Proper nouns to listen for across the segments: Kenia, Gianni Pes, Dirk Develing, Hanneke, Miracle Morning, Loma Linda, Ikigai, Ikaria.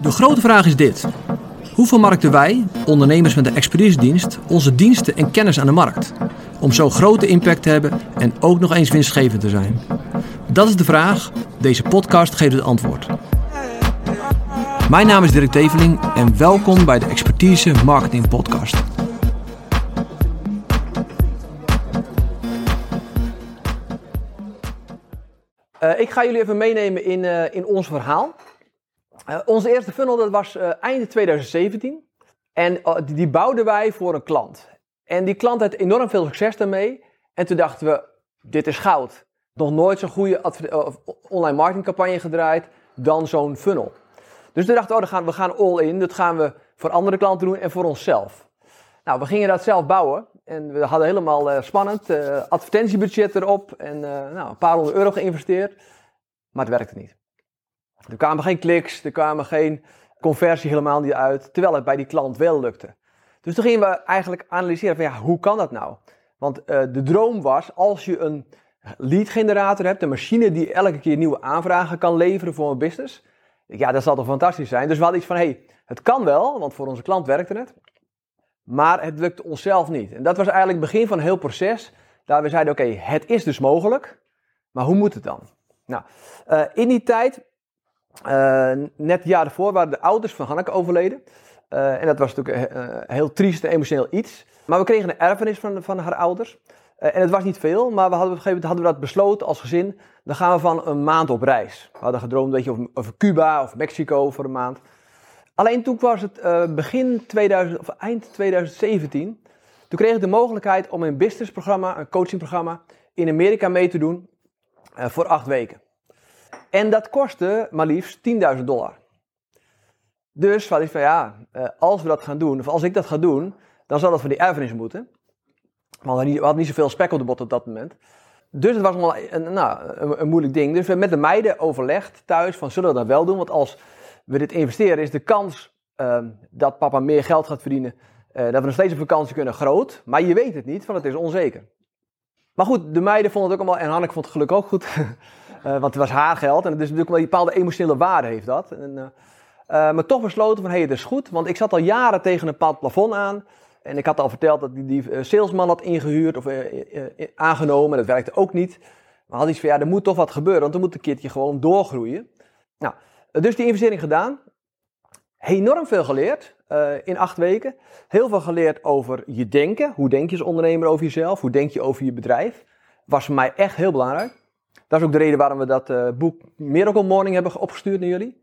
De grote vraag is dit. Hoe vermarkten wij, ondernemers met de expeditiedienst, onze diensten en kennis aan de markt? Om zo grote impact te hebben en ook nog eens winstgevend te zijn. Dat is de vraag. Deze podcast geeft het antwoord. Mijn naam is Dirk Develing en welkom bij de Expertise Marketing Podcast. Ik ga jullie even meenemen in ons verhaal. Onze eerste funnel dat was einde 2017. En die bouwden wij voor een klant. En die klant had enorm veel succes daarmee. En toen dachten we, dit is goud. Nog nooit zo'n goede online marketingcampagne gedraaid dan zo'n funnel. Dus toen dachten we, we gaan all in. Dat gaan we voor andere klanten doen en voor onszelf. Nou, we gingen dat zelf bouwen. En we hadden helemaal spannend. Advertentiebudget erop. En een paar honderd euro geïnvesteerd. Maar het werkte niet. Er kwamen geen kliks. Er kwamen geen conversie helemaal niet uit. Terwijl het bij die klant wel lukte. Dus toen gingen we eigenlijk analyseren van hoe kan dat nou? Want de droom was, als je een lead generator hebt, een machine die elke keer nieuwe aanvragen kan leveren voor een business. Ja, dat zal toch fantastisch zijn. Dus we hadden iets van, het kan wel, want voor onze klant werkte het. Maar het lukte onszelf niet. En dat was eigenlijk het begin van een heel proces. Daar we zeiden, het is dus mogelijk. Maar hoe moet het dan? Nou, in die tijd, net het jaar ervoor, waren de ouders van Hanneke overleden. En dat was natuurlijk heel triest en emotioneel iets. Maar we kregen een erfenis van haar ouders. En het was niet veel, maar we hadden op een gegeven moment dat besloten als gezin. Dan gaan we van een maand op reis. We hadden gedroomd over Cuba of Mexico voor een maand. Alleen toen was het eind 2017. Toen kreeg ik de mogelijkheid om een businessprogramma, een coachingprogramma, in Amerika mee te doen voor 8 weken. En dat kostte maar liefst $10.000. Dus wat ik van als we dat gaan doen, of als ik dat ga doen, dan zal dat voor die erfenis moeten. Want we hadden niet zoveel spek op de bot op dat moment. Dus het was wel een moeilijk ding. Dus we hebben met de meiden overlegd thuis van zullen we dat wel doen? Want als we dit investeren is de kans dat papa meer geld gaat verdienen, dat we nog steeds op vakantie kunnen groot. Maar je weet het niet, want het is onzeker. Maar goed, de meiden vonden het ook allemaal, en Hanneke vond het gelukkig ook goed. Want het was haar geld en het is natuurlijk wel een bepaalde emotionele waarde heeft dat. En, maar toch besloten van, het is goed. Want ik zat al jaren tegen een bepaald plafond aan. En ik had al verteld dat die salesman had ingehuurd of aangenomen. Dat werkte ook niet. Maar had iets van, er moet toch wat gebeuren. Want er moet een keertje gewoon doorgroeien. Nou, dus die investering gedaan. Enorm veel geleerd in 8 weken. Heel veel geleerd over je denken. Hoe denk je als ondernemer over jezelf? Hoe denk je over je bedrijf? Was voor mij echt heel belangrijk. Dat is ook de reden waarom we dat boek Miracle Morning hebben opgestuurd naar jullie.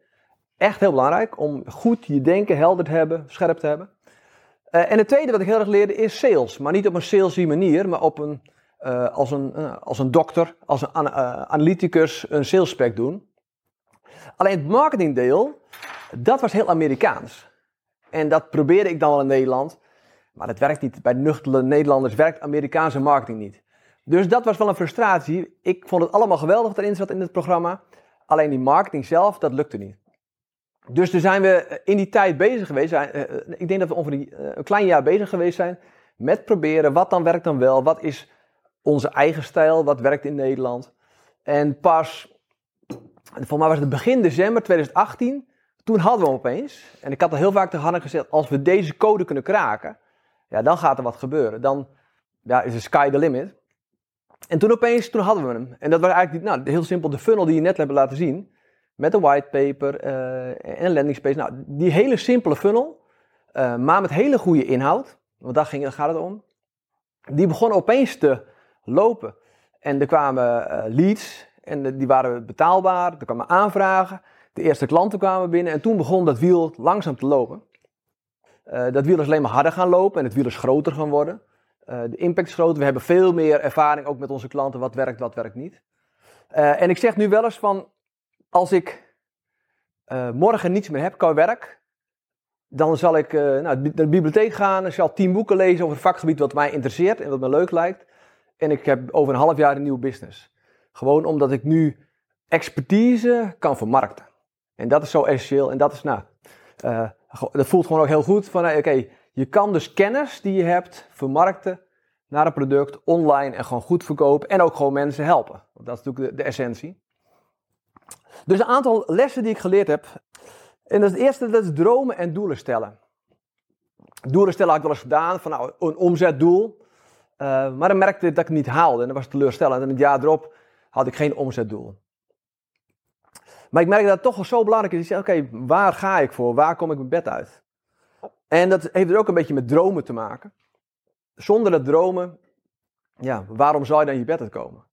Echt heel belangrijk om goed je denken helder te hebben, scherp te hebben. En het tweede wat ik heel erg leerde is sales. Maar niet op een salesy manier, maar op als een dokter, als een analyticus een sales spec doen. Alleen het marketingdeel, dat was heel Amerikaans. En dat probeerde ik dan wel in Nederland. Maar dat werkt niet. Bij nuchtere Nederlanders werkt Amerikaanse marketing niet. Dus dat was wel een frustratie. Ik vond het allemaal geweldig wat erin zat in het programma. Alleen die marketing zelf, dat lukte niet. Dus toen zijn we in die tijd bezig geweest. Ik denk dat we ongeveer een klein jaar bezig geweest zijn met proberen. Wat dan werkt dan wel? Wat is onze eigen stijl? Wat werkt in Nederland? En pas, volgens mij was het begin december 2018. Toen hadden we hem opeens. En ik had al heel vaak tegen Hanneke gezegd, als we deze code kunnen kraken, dan gaat er wat gebeuren. Dan is de sky the limit. En toen opeens, toen hadden we hem. En dat was eigenlijk heel simpel de funnel die je net hebt laten zien. Met een whitepaper en een landingspace. Nou, die hele simpele funnel, maar met hele goede inhoud. Want daar gaat het om. Die begon opeens te lopen. En er kwamen leads. En die waren betaalbaar. Er kwamen aanvragen. De eerste klanten kwamen binnen. En toen begon dat wiel langzaam te lopen. Dat wiel is alleen maar harder gaan lopen. En het wiel is groter gaan worden. De impact is groter. We hebben veel meer ervaring ook met onze klanten. Wat werkt niet. En ik zeg nu wel eens van, als ik morgen niets meer heb qua werk, dan zal ik naar de bibliotheek gaan. Ik zal 10 boeken lezen over een vakgebied wat mij interesseert en wat me leuk lijkt. En ik heb over een half jaar een nieuwe business. Gewoon omdat ik nu expertise kan vermarkten. En dat is zo essentieel. En dat is, dat voelt gewoon ook heel goed. Van, je kan dus kennis die je hebt vermarkten naar een product online en gewoon goed verkopen. En ook gewoon mensen helpen. Want dat is natuurlijk de essentie. Dus een aantal lessen die ik geleerd heb En dat is het eerste, dat is dromen en doelen stellen. Doelen stellen had ik wel eens gedaan, van nou, een omzetdoel. Maar dan merkte ik dat ik het niet haalde en dat was teleurstellend. En het jaar erop had ik geen omzetdoel. Maar ik merk dat het toch wel zo belangrijk is. Oké, waar ga ik voor? Waar kom ik mijn bed uit? En dat heeft er ook een beetje met dromen te maken. Zonder dat dromen, ja, waarom zou je dan je bed uitkomen?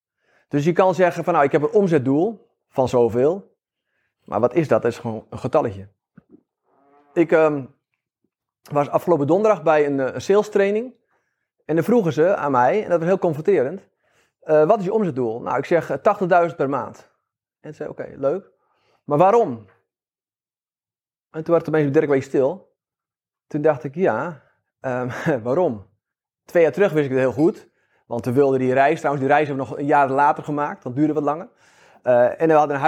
Dus je kan zeggen van nou, ik heb een omzetdoel van zoveel. Maar wat is dat? Dat is gewoon een getalletje. Ik was afgelopen donderdag bij een sales training. En dan vroegen ze aan mij, en dat was heel confronterend. Wat is je omzetdoel? Nou, ik zeg 80.000 per maand. En ze zei, oké, leuk. Maar waarom? En toen werd het opeens Dirk een beetje stil. Toen dacht ik, ja, waarom? 2 jaar terug wist ik het heel goed. Want we wilden die reis. Trouwens, die reis hebben we nog een jaar later gemaakt. Dat duurde wat langer. En we hadden een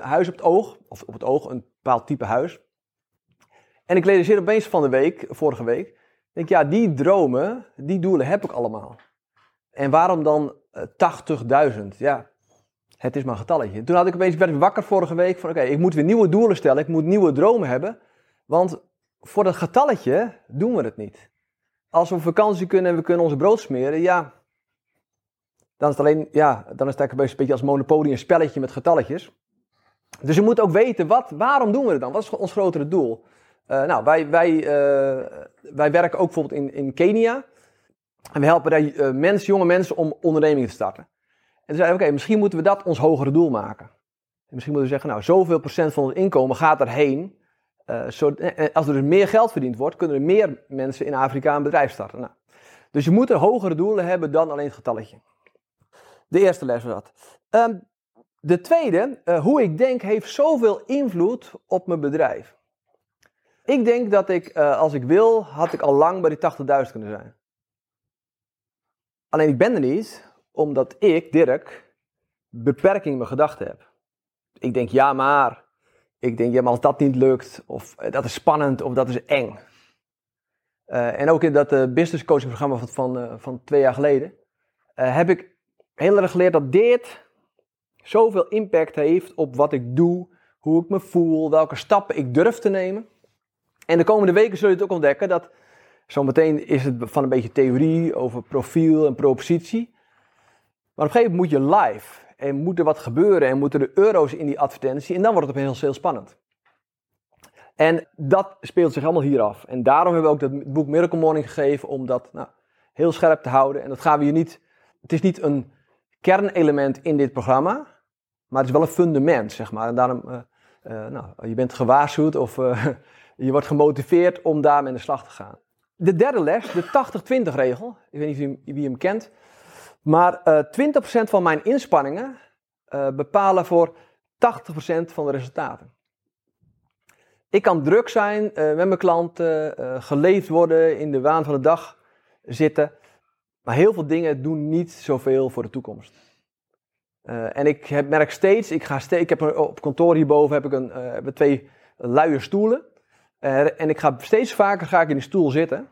huis op het oog. Of op het oog, een bepaald type huis. En ik realiseerde opeens vorige week. Ik denk, ja, die dromen, die doelen heb ik allemaal. En waarom dan 80.000? Ja, het is maar een getalletje. Toen werd ik wakker vorige week van oké, ik moet weer nieuwe doelen stellen. Ik moet nieuwe dromen hebben. Want voor dat getalletje doen we het niet. Als we op vakantie kunnen en we kunnen onze brood smeren, ja, dan is het eigenlijk een beetje als Monopoly een spelletje met getalletjes. Dus je moet ook weten, waarom doen we het dan? Wat is ons grotere doel? Wij werken ook bijvoorbeeld in Kenia. En we helpen daar jonge mensen om ondernemingen te starten. En toen zeiden we, oké, misschien moeten we dat ons hogere doel maken. En misschien moeten we zeggen, nou, zoveel procent van ons inkomen gaat daarheen. Als er dus meer geld verdiend wordt, kunnen er meer mensen in Afrika een bedrijf starten. Nou, dus je moet er hogere doelen hebben dan alleen het getalletje. De eerste les was dat. De tweede, hoe ik denk, heeft zoveel invloed op mijn bedrijf. Ik denk dat ik, als ik wil, had ik al lang bij die 80.000 kunnen zijn. Alleen ik ben er niet, omdat ik, Dirk, beperking in mijn gedachten heb. Ik denk, maar als dat niet lukt, of dat is spannend, of dat is eng. En ook in dat business coaching programma van 2 jaar geleden, heb ik heel erg geleerd dat dit zoveel impact heeft op wat ik doe, hoe ik me voel, welke stappen ik durf te nemen. En de komende weken zul je het ook ontdekken dat, zometeen is het van een beetje theorie over profiel en propositie. Maar op een gegeven moment moet je live. En moet er wat gebeuren en moeten er euro's in die advertentie. En dan wordt het opeens heel spannend. En dat speelt zich allemaal hier af. En daarom hebben we ook dat boek Miracle Morning gegeven om dat heel scherp te houden. En dat gaan we hier niet. Het is niet een kernelement in dit programma. Maar het is wel een fundament, zeg maar. En daarom, je bent gewaarschuwd of je wordt gemotiveerd om daarmee aan de slag te gaan. De derde les, de 80-20 regel. Ik weet niet wie hem kent. Maar 20% van mijn inspanningen bepalen voor 80% van de resultaten. Ik kan druk zijn met mijn klanten, geleefd worden, in de waan van de dag zitten. Maar heel veel dingen doen niet zoveel voor de toekomst. En ik merk steeds, ik heb op kantoor hierboven heb ik 2 luie stoelen. En ik ga steeds vaker in die stoel zitten.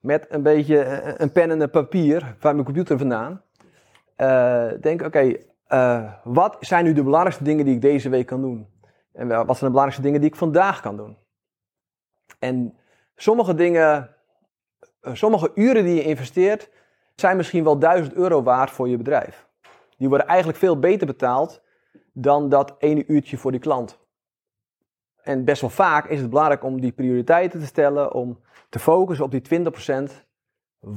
Met een beetje een pen en een papier van mijn computer vandaan. Denk, wat zijn nu de belangrijkste dingen die ik deze week kan doen? En wat zijn de belangrijkste dingen die ik vandaag kan doen? En sommige uren die je investeert, zijn misschien wel €1.000 waard voor je bedrijf. Die worden eigenlijk veel beter betaald dan dat ene uurtje voor die klant. En best wel vaak is het belangrijk om die prioriteiten te stellen, om te focussen op die 20%.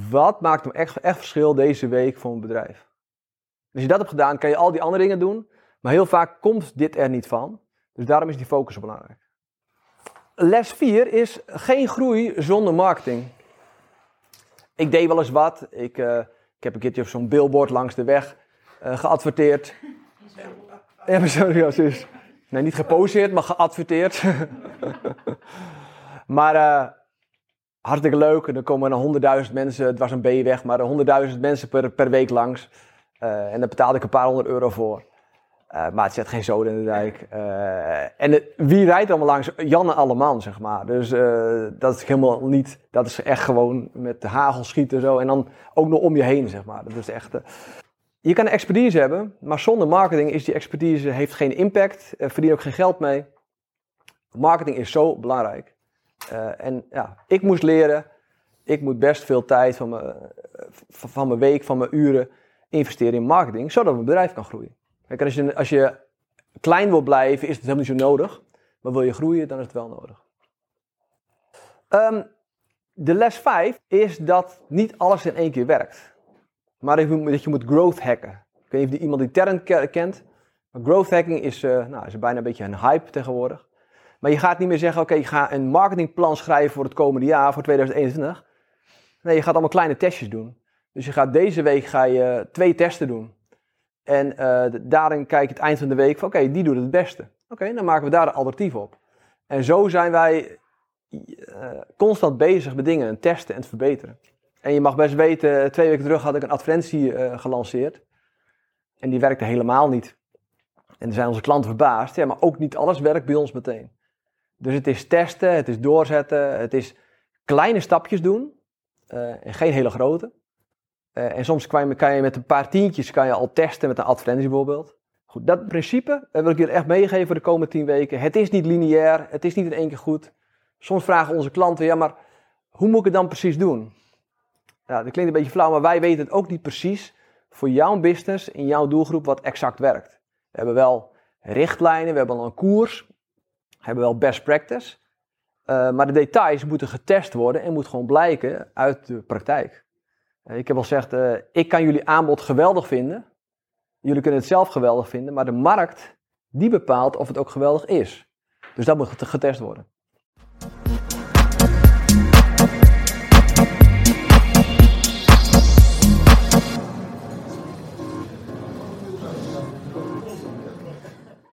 Wat maakt hem echt verschil deze week voor mijn bedrijf? Als je dat hebt gedaan, kan je al die andere dingen doen. Maar heel vaak komt dit er niet van. Dus daarom is die focus belangrijk. Les 4 is geen groei zonder marketing. Ik deed wel eens wat. Ik heb een keertje op zo'n billboard langs de weg geadverteerd. Ja, sorry, zus. Nee, niet geposeerd, maar geadverteerd. Maar hartstikke leuk. En dan komen er 100.000 mensen, het was een B-weg, maar 100.000 mensen per week langs. En daar betaalde ik een paar €100 voor. Maar het zet geen zoden in de dijk. Wie rijdt allemaal langs? Janne Alleman, zeg maar. Dus dat is helemaal niet. Dat is echt gewoon met de hagel schieten en zo. En dan ook nog om je heen, zeg maar. Dat is echt. Je kan een expertise hebben, maar zonder marketing heeft die expertise geen impact, verdien ook geen geld mee. Marketing is zo belangrijk. En ja, ik moest leren. Ik moet best veel tijd van mijn week, van mijn uren investeren in marketing, zodat mijn bedrijf kan groeien. Kijk, als je klein wil blijven, is het helemaal niet zo nodig. Maar wil je groeien, dan is het wel nodig. De les 5 is dat niet alles in één keer werkt. Maar dat je moet growth hacken. Ik weet niet of iemand die term kent. Maar growth hacking is bijna een beetje een hype tegenwoordig. Maar je gaat niet meer zeggen, oké, ik ga een marketingplan schrijven voor het komende jaar, voor 2021. Nee, je gaat allemaal kleine testjes doen. Dus je gaat deze week 2 testen doen. En daarin kijk je het eind van de week van, oké, die doet het beste. Oké, dan maken we daar een alternatief op. En zo zijn wij constant bezig met dingen, en testen en het verbeteren. En je mag best weten, 2 weken terug had ik een advertentie gelanceerd. En die werkte helemaal niet. En er zijn onze klanten verbaasd. Ja, maar ook niet alles werkt bij ons meteen. Dus het is testen, het is doorzetten, het is kleine stapjes doen. En geen hele grote. En soms kan je met een paar tientjes al testen met een advertentie bijvoorbeeld. Goed, dat principe wil ik jullie echt meegeven voor de komende 10 weken. Het is niet lineair, het is niet in één keer goed. Soms vragen onze klanten, ja maar hoe moet ik het dan precies doen? Nou, dat klinkt een beetje flauw, maar wij weten het ook niet precies voor jouw business, in jouw doelgroep, wat exact werkt. We hebben wel richtlijnen, we hebben al een koers, we hebben wel best practice. Maar de details moeten getest worden en moet gewoon blijken uit de praktijk. Ik heb al gezegd, ik kan jullie aanbod geweldig vinden. Jullie kunnen het zelf geweldig vinden, maar de markt die bepaalt of het ook geweldig is. Dus dat moet getest worden.